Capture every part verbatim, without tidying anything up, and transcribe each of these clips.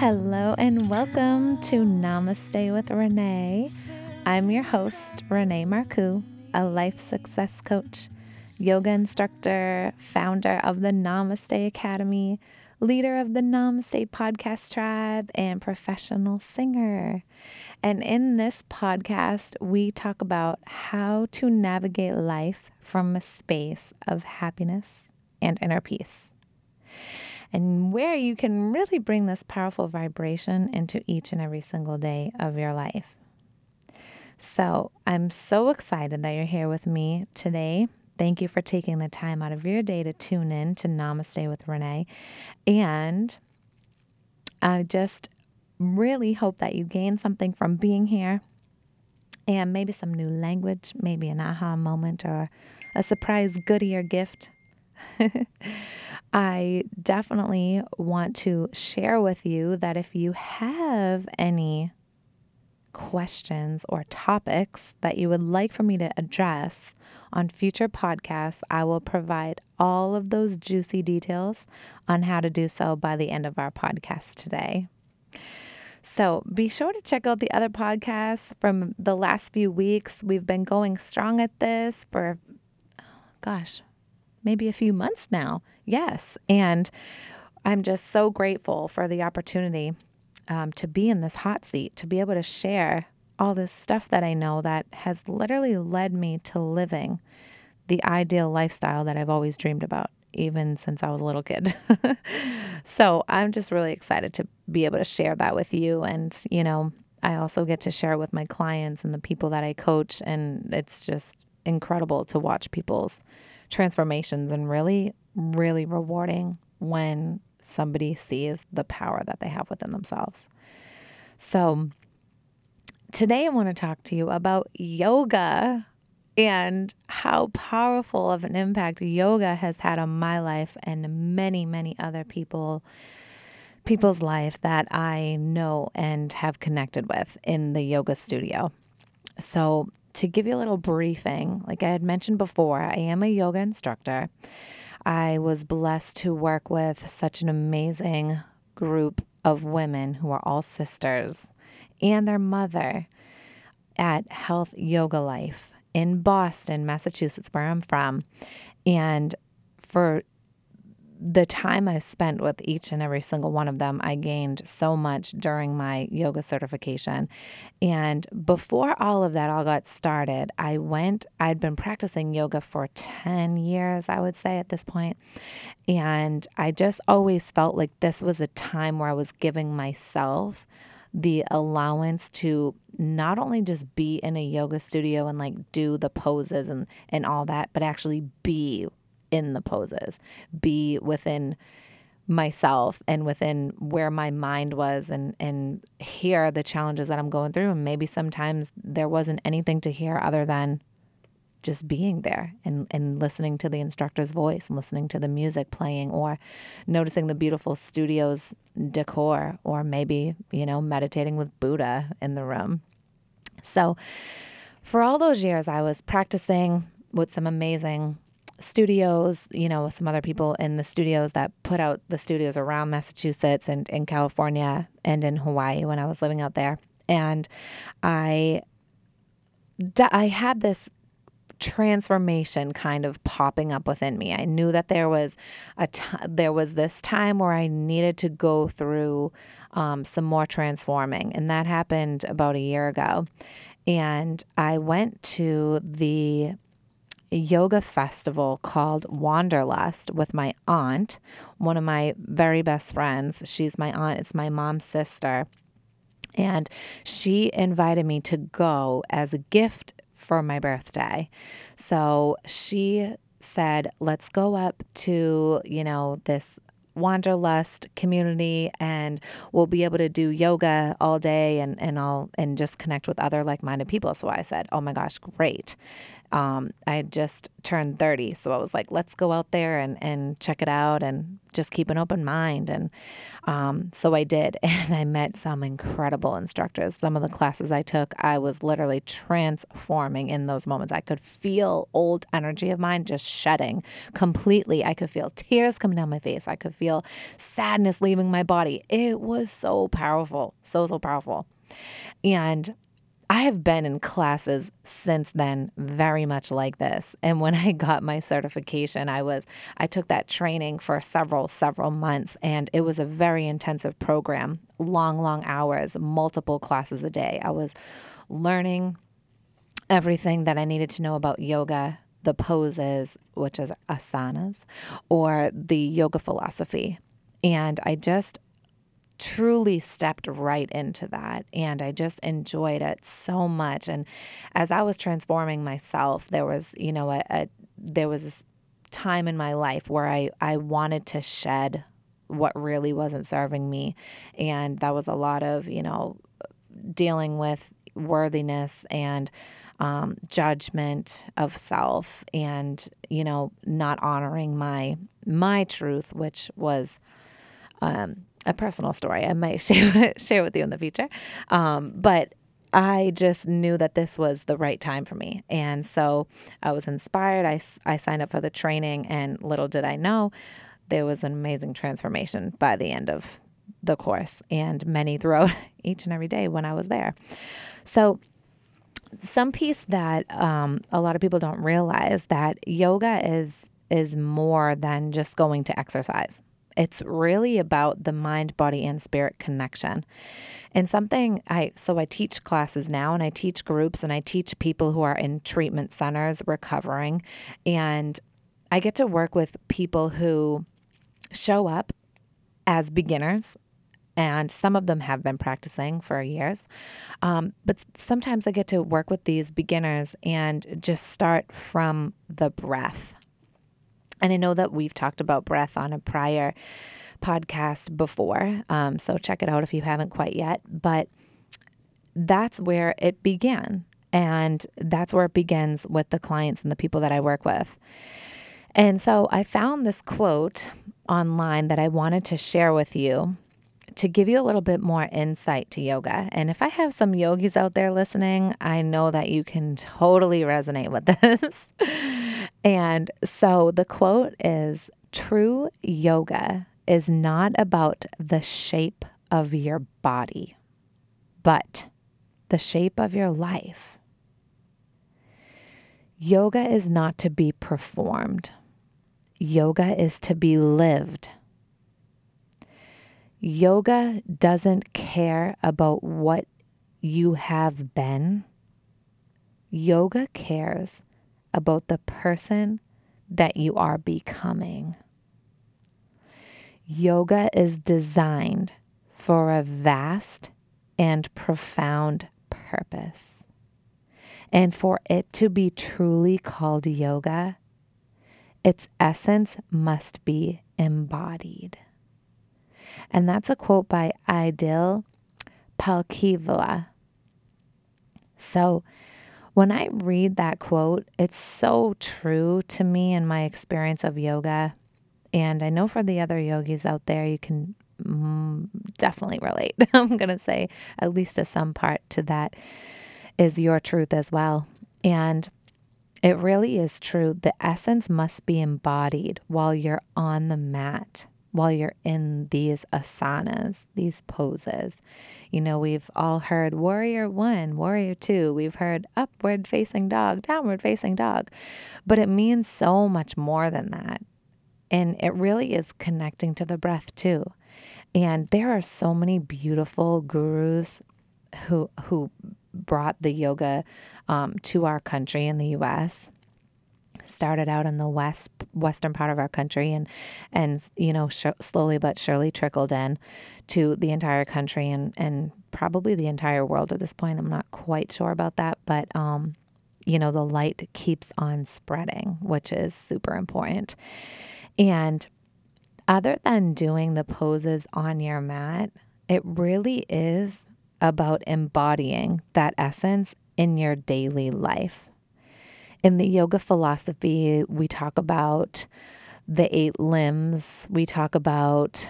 Hello and welcome to Namaste with Renee. I'm your host, Renee Marcoux, a life success coach, yoga instructor, founder of the Namaste Academy, leader of the Namaste Podcast Tribe, and professional singer. And in this podcast, we talk about how to navigate life from a space of happiness and inner peace, and where you can really bring this powerful vibration into each and every single day of your life. So I'm so excited that you're here with me today. Thank you for taking the time out of your day to tune in to Namaste with Renee. And I just really hope that you gain something from being here, and maybe some new language, maybe an aha moment, or a surprise goodie or gift. I definitely want to share with you that if you have any questions or topics that you would like for me to address on future podcasts, I will provide all of those juicy details on how to do so by the end of our podcast today. So be sure to check out the other podcasts from the last few weeks. We've been going strong at this for, oh gosh, maybe a few months now. Yes. And I'm just so grateful for the opportunity Um, to be in this hot seat, to be able to share all this stuff that I know that has literally led me to living the ideal lifestyle that I've always dreamed about, even since I was a little kid. So I'm just really excited to be able to share that with you. And, you know, I also get to share it with my clients and the people that I coach. And it's just incredible to watch people's transformations, and really, really rewarding when somebody sees the power that they have within themselves. So today I want to talk to you about yoga and how powerful of an impact yoga has had on my life and many, many other people, people's life that I know and have connected with in the yoga studio. So to give you a little briefing, like I had mentioned before, I am a yoga instructor. I was blessed to work with such an amazing group of women who are all sisters and their mother at Health Yoga Life in Boston, Massachusetts, where I'm from. And for the time I spent with each and every single one of them, I gained so much during my yoga certification. And before all of that all got started, I went, I'd been practicing yoga for ten years, I would say at this point. And I just always felt like this was a time where I was giving myself the allowance to not only just be in a yoga studio and like do the poses and, and all that, but actually be in the poses, be within myself and within where my mind was, and, and hear the challenges that I'm going through. And maybe sometimes there wasn't anything to hear other than just being there and, and listening to the instructor's voice and listening to the music playing, or noticing the beautiful studio's decor, or maybe, you know, meditating with Buddha in the room. So for all those years, I was practicing with some amazing studios, you know, some other people in the studios that put out the studios around Massachusetts and in California and in Hawaii when I was living out there. And I, I had this transformation kind of popping up within me. I knew that there was a t- there was this time where I needed to go through um, some more transforming, and that happened about a year ago. And I went to the yoga festival called Wanderlust with my aunt, one of my very best friends. She's my aunt. It's my mom's sister. And she invited me to go as a gift for my birthday. So she said, let's go up to, you know, this Wanderlust community, and we'll be able to do yoga all day and, and all, and just connect with other like-minded people. So I said, oh my gosh, great. Um, I had just turned thirty. So I was like, let's go out there and, and check it out and just keep an open mind. And um, so I did. And I met some incredible instructors. Some of the classes I took, I was literally transforming in those moments. I could feel old energy of mine just shedding completely. I could feel tears coming down my face. I could feel sadness leaving my body. It was so powerful, so, so powerful. And I have been in classes since then very much like this. And when I got my certification, I was I took that training for several, several months, and it was a very intensive program, long, long hours, multiple classes a day. I was learning everything that I needed to know about yoga, the poses, which is asanas, or the yoga philosophy. And I just truly stepped right into that. And I just enjoyed it so much. And as I was transforming myself, there was, you know, a, a there was this time in my life where I, I wanted to shed what really wasn't serving me. And that was a lot of, you know, dealing with worthiness and um, judgment of self and, you know, not honoring my, my truth, which was, um, a personal story I might share, share with you in the future. Um, but I just knew that this was the right time for me. And so I was inspired. I, I signed up for the training, and little did I know, there was an amazing transformation by the end of the course, and many throughout each and every day when I was there. So some piece that um, a lot of people don't realize that yoga is is more than just going to exercise. It's really about the mind, body, and spirit connection. And something I, so I teach classes now, and I teach groups, and I teach people who are in treatment centers recovering. And I get to work with people who show up as beginners, and some of them have been practicing for years. Um, but sometimes I get to work with these beginners and just start from the breath. And I know that we've talked about breath on a prior podcast before, um, so check it out if you haven't quite yet. But that's where it began, and that's where it begins with the clients and the people that I work with. And so I found this quote online that I wanted to share with you to give you a little bit more insight to yoga. And if I have some yogis out there listening, I know that you can totally resonate with this. And so the quote is, "True yoga is not about the shape of your body, but the shape of your life. Yoga is not to be performed. Yoga is to be lived. Yoga doesn't care about what you have been. Yoga cares about the person that you are becoming. Yoga is designed for a vast and profound purpose. And for it to be truly called yoga, its essence must be embodied." And that's a quote by Aadil Palkhivala. So when I read that quote, it's so true to me in my experience of yoga. And I know for the other yogis out there, you can mm, definitely relate. I'm going to say at least to some part to that is your truth as well. And it really is true. The essence must be embodied while you're on the mat, while you're in these asanas, these poses. You know, we've all heard warrior one, warrior two. We've heard upward facing dog, downward facing dog. But it means so much more than that. And it really is connecting to the breath too. And there are so many beautiful gurus who who brought the yoga um, to our country in the U S started out in the west western part of our country and and you know sh- slowly but surely trickled in to the entire country and and probably the entire world at this point. I'm not quite sure about that, but um you know the light keeps on spreading, which is super important. And other than doing the poses on your mat, it really is about embodying that essence in your daily life. In the yoga philosophy, we talk about the eight limbs. We talk about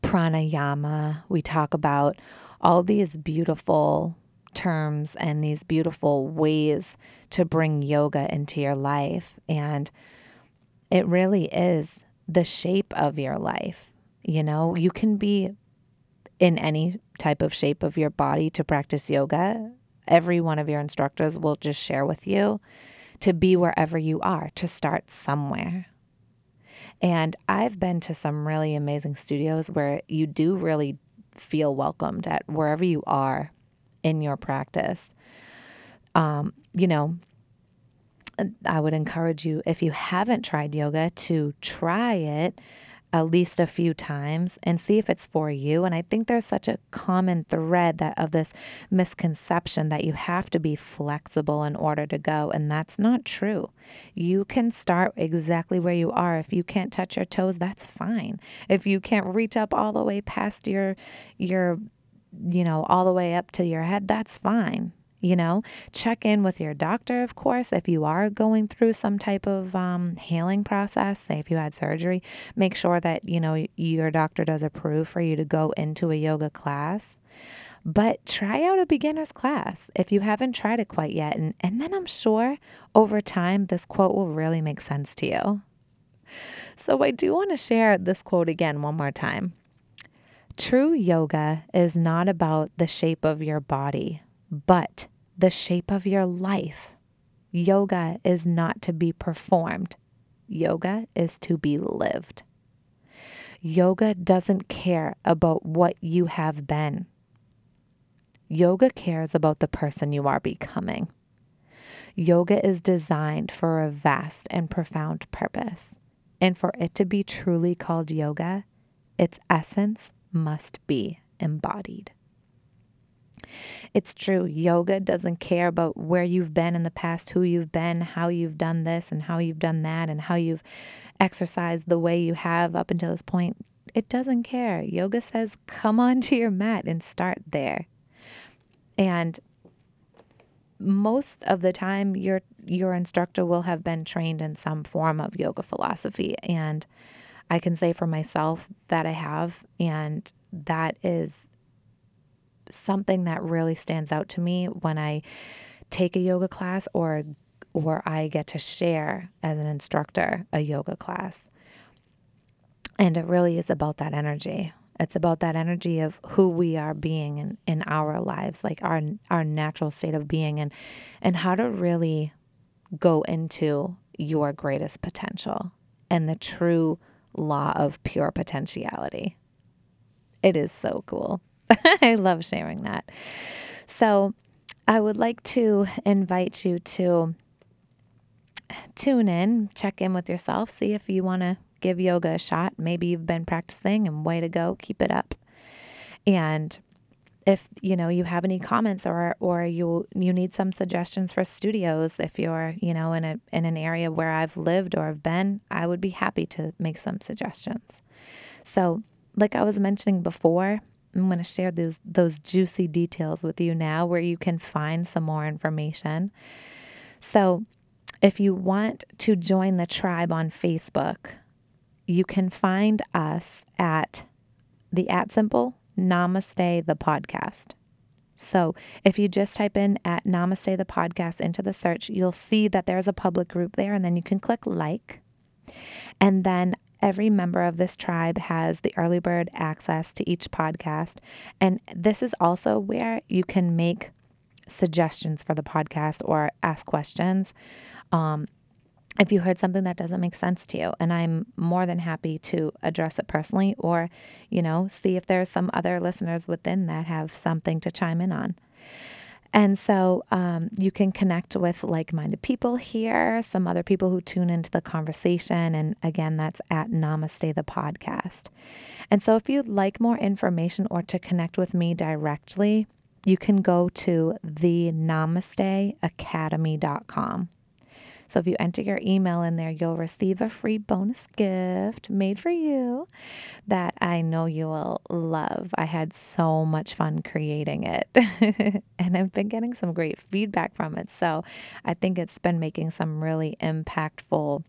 pranayama. We talk about all these beautiful terms and these beautiful ways to bring yoga into your life. And it really is the shape of your life. You know, you can be in any type of shape of your body to practice yoga. Every one of your instructors will just share with you to be wherever you are, to start somewhere. And I've been to some really amazing studios where you do really feel welcomed at wherever you are in your practice. Um, you know, I would encourage you, if you haven't tried yoga, to try it at least a few times and see if it's for you. And I think there's such a common thread that of this misconception that you have to be flexible in order to go. And that's not true. You can start exactly where you are. If you can't touch your toes, that's fine. If you can't reach up all the way past your, your, you know, all the way up to your head, that's fine. You know, check in with your doctor, of course, if you are going through some type of um, healing process, say if you had surgery, make sure that, you know, your doctor does approve for you to go into a yoga class. But try out a beginner's class if you haven't tried it quite yet. And, and then I'm sure over time, this quote will really make sense to you. So I do want to share this quote again one more time. True yoga is not about the shape of your body, but the shape of your life. Yoga is not to be performed. Yoga is to be lived. Yoga doesn't care about what you have been. Yoga cares about the person you are becoming. Yoga is designed for a vast and profound purpose. And for it to be truly called yoga, its essence must be embodied. It's true. Yoga doesn't care about where you've been in the past, who you've been, how you've done this and how you've done that and how you've exercised the way you have up until this point. It doesn't care. Yoga says, come onto your mat and start there. And most of the time, your your instructor will have been trained in some form of yoga philosophy. And I can say for myself that I have, and that is something that really stands out to me when I take a yoga class or or I get to share as an instructor a yoga class. And it really is about that energy. It's about that energy of who we are being in, in our lives, like our our natural state of being, and and how to really go into your greatest potential and the true law of pure potentiality. It is so cool. I love sharing that. So I would like to invite you to tune in, check in with yourself, see if you want to give yoga a shot. Maybe you've been practicing and way to go, keep it up. And if, you know, you have any comments or, or you, you need some suggestions for studios, if you're, you know, in a, in an area where I've lived or have been, I would be happy to make some suggestions. So like I was mentioning before, I'm going to share those those juicy details with you now where you can find some more information. So if you want to join the tribe on Facebook, you can find us at the at symbol Namaste the Podcast. So if you just type in at Namaste the Podcast into the search, you'll see that there's a public group there, and then you can click like. And then every member of this tribe has the early bird access to each podcast. And this is also where you can make suggestions for the podcast or ask questions. Um, if you heard something that doesn't make sense to you, and I'm more than happy to address it personally or, you know, see if there's some other listeners within that have something to chime in on. And so um, you can connect with like-minded people here, some other people who tune into the conversation. And again, that's at Namaste the Podcast. And so if you'd like more information or to connect with me directly, you can go to the namaste academy dot com. So if you enter your email in there, you'll receive a free bonus gift made for you that I know you will love. I had so much fun creating it and I've been getting some great feedback from it. So I think it's been making some really impactful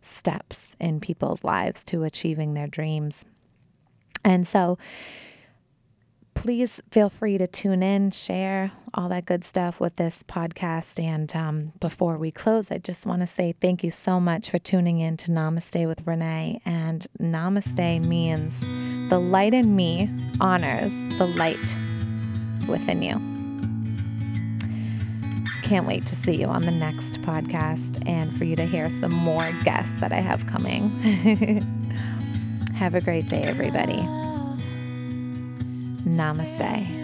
steps in people's lives to achieving their dreams. And so please feel free to tune in, share all that good stuff with this podcast. And um, before we close, I just want to say thank you so much for tuning in to Namaste with Renee. And Namaste means the light in me honors the light within you. Can't wait to see you on the next podcast and for you to hear some more guests that I have coming. Have a great day, everybody. Namaste.